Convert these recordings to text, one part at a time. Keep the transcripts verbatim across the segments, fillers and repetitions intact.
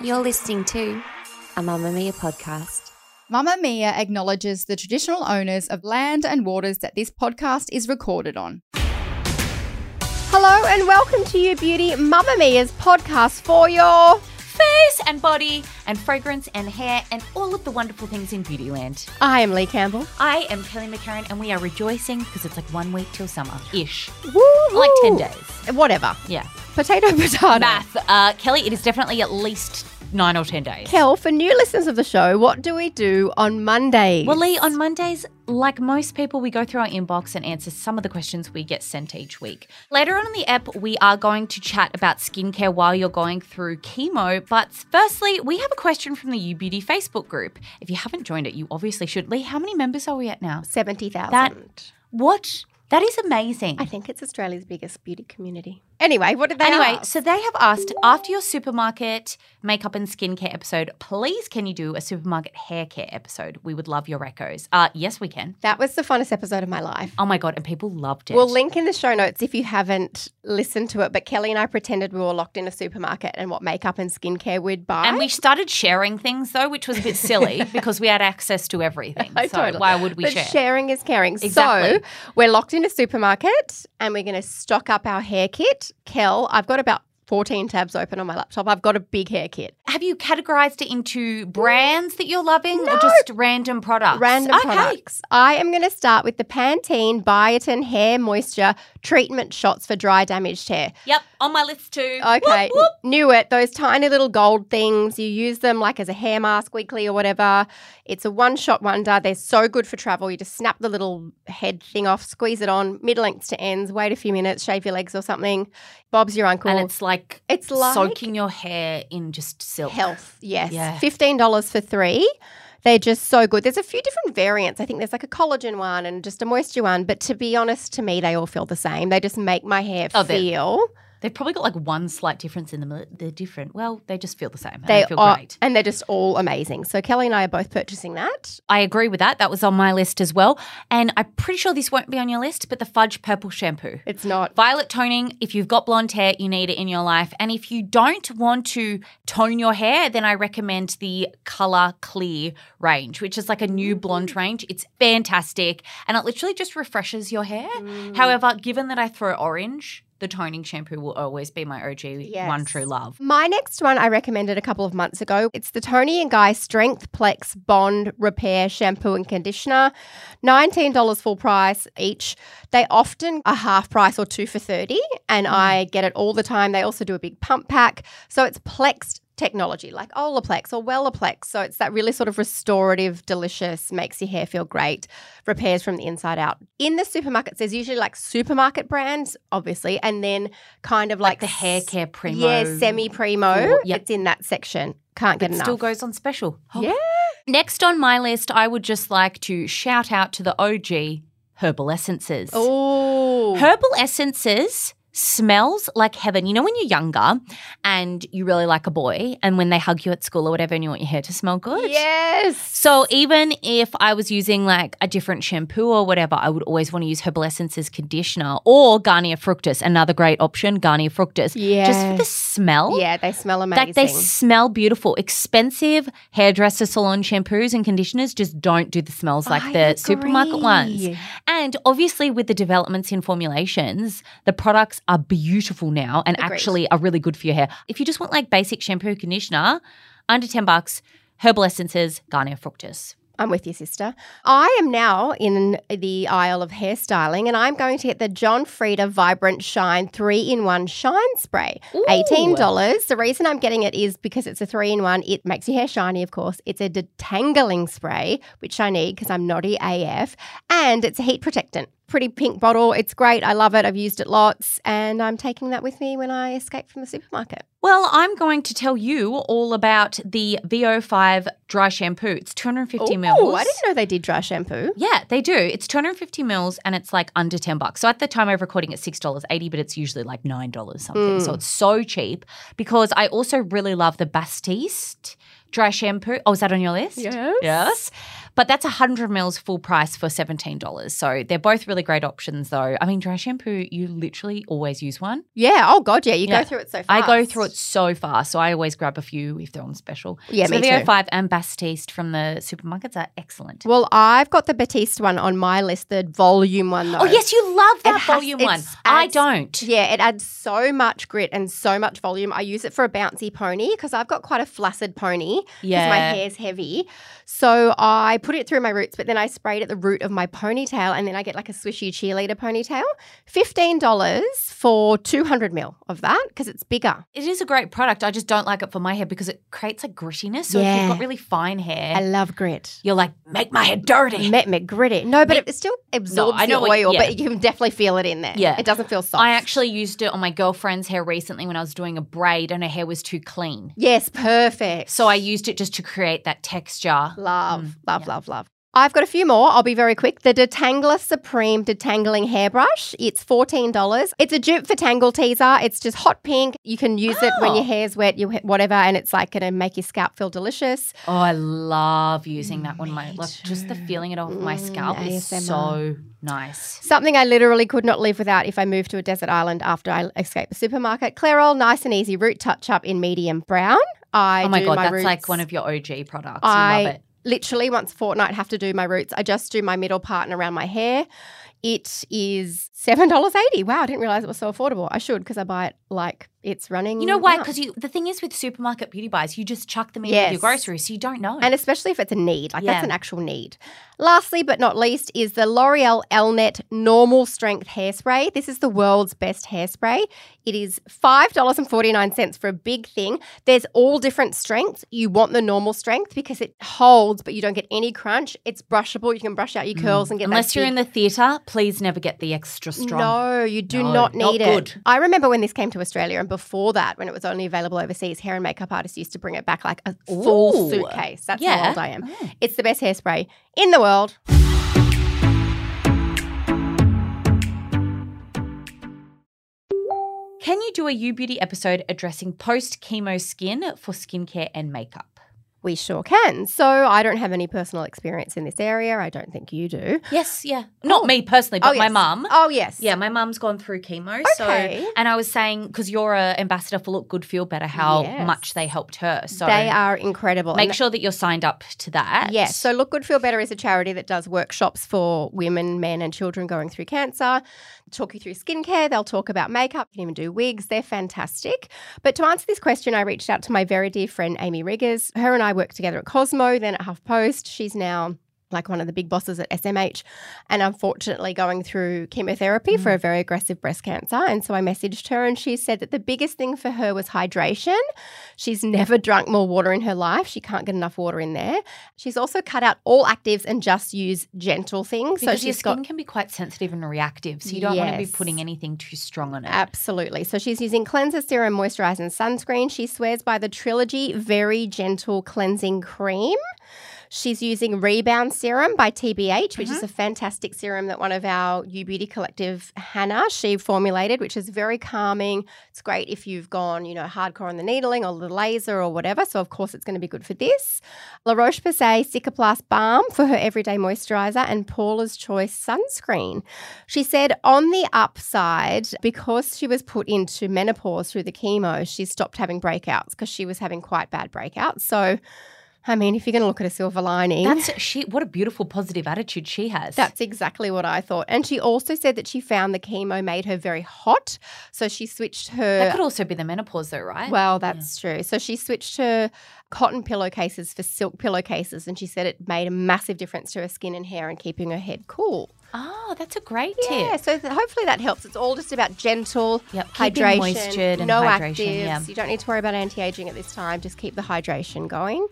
You're listening to a Mamma Mia podcast. Mamma Mia acknowledges the traditional owners of land and waters that this podcast is recorded on. Hello and welcome to You Beauty, Mamma Mia's podcast for your face and body and fragrance and hair and all of the wonderful things in Beautyland. I am Lee Campbell. I am Kelly McCarran, and we are rejoicing because it's like one week till summer-ish. Woo! Like ten days. Whatever. Yeah. Potato, potato. Math. Uh, Kelly, it is definitely at least nine or ten days. Kel, for new listeners of the show, what do we do on Mondays? Well, Lee, on Mondays, like most people, we go through our inbox and answer some of the questions we get sent each week. Later on in the app, we are going to chat about skincare while you're going through chemo. But firstly, we have a question from the You Beauty Facebook group. If you haven't joined it, you obviously should. Lee, how many members are we at now? seventy thousand. That, what? That is amazing. I think it's Australia's biggest beauty community. Anyway, what did they Anyway, ask? So they have asked, after your supermarket makeup and skincare episode, please can you do a supermarket hair care episode? We would love your recos. Uh, yes, we can. That was the funnest episode of my life. Oh, my God, and people loved it. We'll link in the show notes if you haven't listened to it, but Kelly and I pretended we were locked in a supermarket and what makeup and skincare we'd buy. And we started sharing things, though, which was a bit silly because we had access to everything. I so totally. Why would we but share? Sharing is caring. Exactly. So we're locked in a supermarket and we're going to stock up our hair kit. Kel, I've got about fourteen tabs open on my laptop. I've got a big hair kit. Have you categorised it into brands that you're loving no. or just random products? Random okay. products. I am going to start with the Pantene Biotin Hair Moisture Treatment Shots for dry damaged hair. Yep, on my list too. Okay, whoop, whoop. Knew it. Those tiny little gold things, you use them like as a hair mask weekly or whatever. It's a one-shot wonder. They're so good for travel. You just snap the little head thing off, squeeze it on, mid-lengths to ends, wait a few minutes, shave your legs or something. Bob's your uncle. And it's like, it's like soaking your hair in just silk. Health, yes. Yeah. fifteen dollars for three. They're just so good. There's a few different variants. I think there's like a collagen one and just a moisture one. But to be honest, to me, they all feel the same. They just make my hair oh, feel... They've probably got like one slight difference in them. They're different. Well, they just feel the same. And they, they feel are, great. And they're just all amazing. So Kelly and I are both purchasing that. I agree with that. That was on my list as well. And I'm pretty sure this won't be on your list, but the Fudge Purple Shampoo. It's not. Violet toning, if you've got blonde hair, you need it in your life. And if you don't want to tone your hair, then I recommend the Color Clear range, which is like a new blonde range. It's fantastic. And it literally just refreshes your hair. Mm. However, given that I throw orange, the toning shampoo will always be my O G yes. one true love. My next one I recommended a couple of months ago. It's the Tony and Guy Strength Plex Bond Repair Shampoo and Conditioner. nineteen dollars full price each. They often are half price or two for thirty dollars, and mm. I get it all the time. They also do a big pump pack. So it's plexed technology like Olaplex or Wellaplex. So it's that really sort of restorative, delicious, makes your hair feel great, repairs from the inside out. In the supermarkets, there's usually like supermarket brands, obviously, and then kind of like, like the hair care primo. Yeah, semi-primo. Yep. It's in that section. Can't get it enough. It still goes on special. Oh. Yeah. Next on my list, I would just like to shout out to the O G Herbal Essences. Oh. Herbal Essences smells like heaven. You know when you're younger and you really like a boy and when they hug you at school or whatever and you want your hair to smell good? Yes. So even if I was using like a different shampoo or whatever, I would always want to use Herbal Essences conditioner or Garnier Fructis, another great option, Garnier Fructis. Yeah. Just for the smell. Yeah, they smell amazing. Like they smell beautiful. Expensive hairdresser salon shampoos and conditioners just don't do the smells like I the agree. supermarket ones. And obviously with the developments in formulations, the products are beautiful now and Agreed. actually are really good for your hair. If you just want like basic shampoo, conditioner, under ten bucks, Herbal Essences, Garnier Fructis. I'm with you, sister. I am now in the aisle of hairstyling and I'm going to get the John Frieda Vibrant Shine three in one Shine Spray, Ooh. eighteen dollars. The reason I'm getting it is because it's a three in one. It makes your hair shiny, of course. It's a detangling spray, which I need because I'm naughty A F, and it's a heat protectant. pretty pink bottle. It's great. I love it. I've used it lots, and I'm taking that with me when I escape from the supermarket. Well, I'm going to tell you all about the V O five dry shampoo. It's two hundred fifty mils. Oh, I didn't know they did dry shampoo. Yeah, they do. It's two hundred fifty mils and it's like under ten bucks. So at the time of recording, it's six dollars and eighty cents, but it's usually like nine dollars something. Mm. So it's so cheap, because I also really love the Batiste dry shampoo. Oh, is that on your list? Yes. Yes. But that's one hundred mils full price for seventeen dollars. So they're both really great options though. I mean, dry shampoo, you literally always use one. Yeah. Oh, God, yeah. You yeah. go through it so fast. I go through it so fast. So I always grab a few if they're on special. Yeah, so me too. So V O five and Batiste from the supermarkets are excellent. Well, I've got the Batiste one on my list, the volume one though. Oh, yes, you love that has, volume one. Adds, I don't. Yeah, it adds so much grit and so much volume. I use it for a bouncy pony because I've got quite a flaccid pony because yeah. my hair's heavy. So I put it through my roots, but then I sprayed at the root of my ponytail, and then I get like a swishy cheerleader ponytail. fifteen dollars for two hundred mil of that because it's bigger. It is a great product. I just don't like it for my hair because it creates a grittiness. So yeah. if you've got really fine hair. I love grit. You're like, make my hair dirty. Make me gritty. No, but make, it still absorbs no, the oil, yeah. but you can definitely feel it in there. Yeah. It doesn't feel soft. I actually used it on my girlfriend's hair recently when I was doing a braid and her hair was too clean. Yes, perfect. So I used it just to create that texture. Love, mm, love, yeah. love, love. I've got a few more. I'll be very quick. The Detangler Supreme Detangling Hairbrush. It's fourteen dollars. It's a dupe for Tangle Teaser. It's just hot pink. You can use oh. it when your hair's wet, you whatever, and it's like going to make your scalp feel delicious. Oh, I love using that one. My, like, just the feeling it off mm, my scalp A S M R. Is so nice. Something I literally could not live without if I moved to a desert island after I escaped the supermarket. Clairol Nice and Easy Root Touch Up in medium brown. I oh my do God, my that's roots. Like one of your O G products. I, I love it. Literally once a fortnight have to do my roots. I just do my middle part and around my hair. It is seven dollars and eighty cents. Wow, I didn't realise it was so affordable. I should, because I buy it like it's running. You know why? Because the thing is with supermarket beauty buys, you just chuck them in yes. with your groceries, so you don't know. And especially if it's a need. Like yeah. that's an actual need. Lastly but not least is the L'Oreal Elnett Normal Strength Hairspray. This is the world's best hairspray. It is five dollars and forty-nine cents for a big thing. There's all different strengths. You want the normal strength because it holds but you don't get any crunch. It's brushable. You can brush out your curls mm. and get Unless that you're in the theatre, please never get the extra strong. No, you do no, not need not it. Good. I remember when this came to Australia, and before that, when it was only available overseas, hair and makeup artists used to bring it back like a Ooh. Full suitcase. That's yeah. how old I am. Oh. It's the best hairspray in the world. Can you do a You Beauty episode addressing post-chemo skin for skincare and makeup? We sure can. So I don't have any personal experience in this area. I don't think you do. Yes, yeah. Not oh. me personally, but oh, yes. my mum. Oh, yes. Yeah, my mum's gone through chemo. Okay. So, and I was saying, because you're an ambassador for Look Good, Feel Better, how yes. much they helped her. So they are incredible. Make and sure that you're signed up to that. Yes. So Look Good, Feel Better is a charity that does workshops for women, men and children going through cancer. Talk you through skincare. They'll talk about makeup. You can even do wigs. They're fantastic. But to answer this question, I reached out to my very dear friend, Amy Riggers. Her and I worked together at Cosmo, then at HuffPost. She's now like one of the big bosses at S M H and unfortunately going through chemotherapy mm. for a very aggressive breast cancer. And so I messaged her and she said that the biggest thing for her was hydration. She's never drunk more water in her life. She can't get enough water in there. She's also cut out all actives and just use gentle things. Because so your skin got, can be quite sensitive and reactive, so you don't yes. want to be putting anything too strong on it. Absolutely. So she's using cleanser, serum, moisturiser and sunscreen. She swears by the Trilogy Very Gentle Cleansing Cream. She's using Rebound Serum by T B H, which mm-hmm. is a fantastic serum that one of our You Beauty Collective, Hannah, she formulated, which is very calming. It's great if you've gone, you know, hardcore on the needling or the laser or whatever. So, of course, it's going to be good for this. La Roche-Posay Cicaplast Balm for her everyday moisturiser and Paula's Choice Sunscreen. She said on the upside, because she was put into menopause through the chemo, she stopped having breakouts because she was having quite bad breakouts. So, I mean, if you're going to look at a silver lining. That's she. What a beautiful positive attitude she has. That's exactly what I thought. And she also said that she found the chemo made her very hot. So she switched her. That could also be the menopause though, right? Well, that's yeah. true. So she switched her cotton pillowcases for silk pillowcases and she said it made a massive difference to her skin and hair and keeping her head cool. Oh, that's a great tip. Yeah, so th- hopefully that helps. It's all just about gentle yep, hydration, moistured and no hydration, actives. Yeah. You don't need to worry about anti-aging at this time. Just keep the hydration going.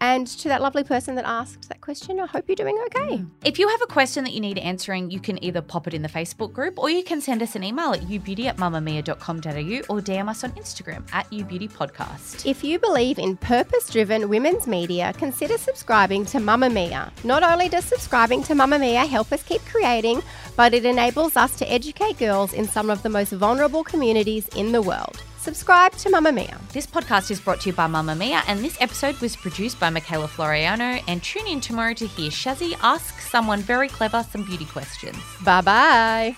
And to that lovely person that asked that question, I hope you're doing okay. Mm. If you have a question that you need answering, you can either pop it in the Facebook group or you can send us an email at youbeauty at mamma mia dot com dot a u or D M us on Instagram at youbeautypodcast. If you believe in purpose-driven women's media, consider subscribing to Mamma Mia. Not only does subscribing to Mamma Mia help us keep creating, but it enables us to educate girls in some of the most vulnerable communities in the world. Subscribe to Mamma Mia. This podcast is brought to you by Mamma Mia, and this episode was produced by Michaela Floriano. And tune in tomorrow to hear Shazzy ask someone very clever some beauty questions. Bye-bye.